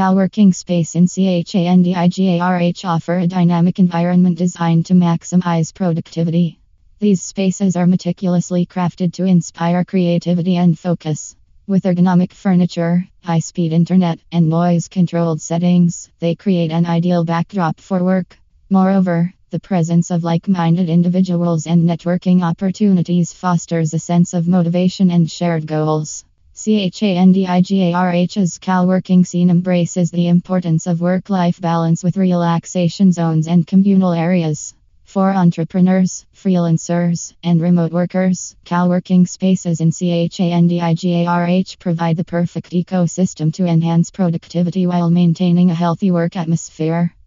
Coworking space in Chandigarh offer a dynamic environment designed to maximize productivity. These spaces are meticulously crafted to inspire creativity and focus. With ergonomic furniture, high-speed internet, and noise-controlled settings, they create an ideal backdrop for work. Moreover, the presence of like-minded individuals and networking opportunities fosters a sense of motivation and shared goals. Chandigarh's coworking scene embraces the importance of work-life balance with relaxation zones and communal areas. For entrepreneurs, freelancers, and remote workers, coworking spaces in Chandigarh provide the perfect ecosystem to enhance productivity while maintaining a healthy work atmosphere.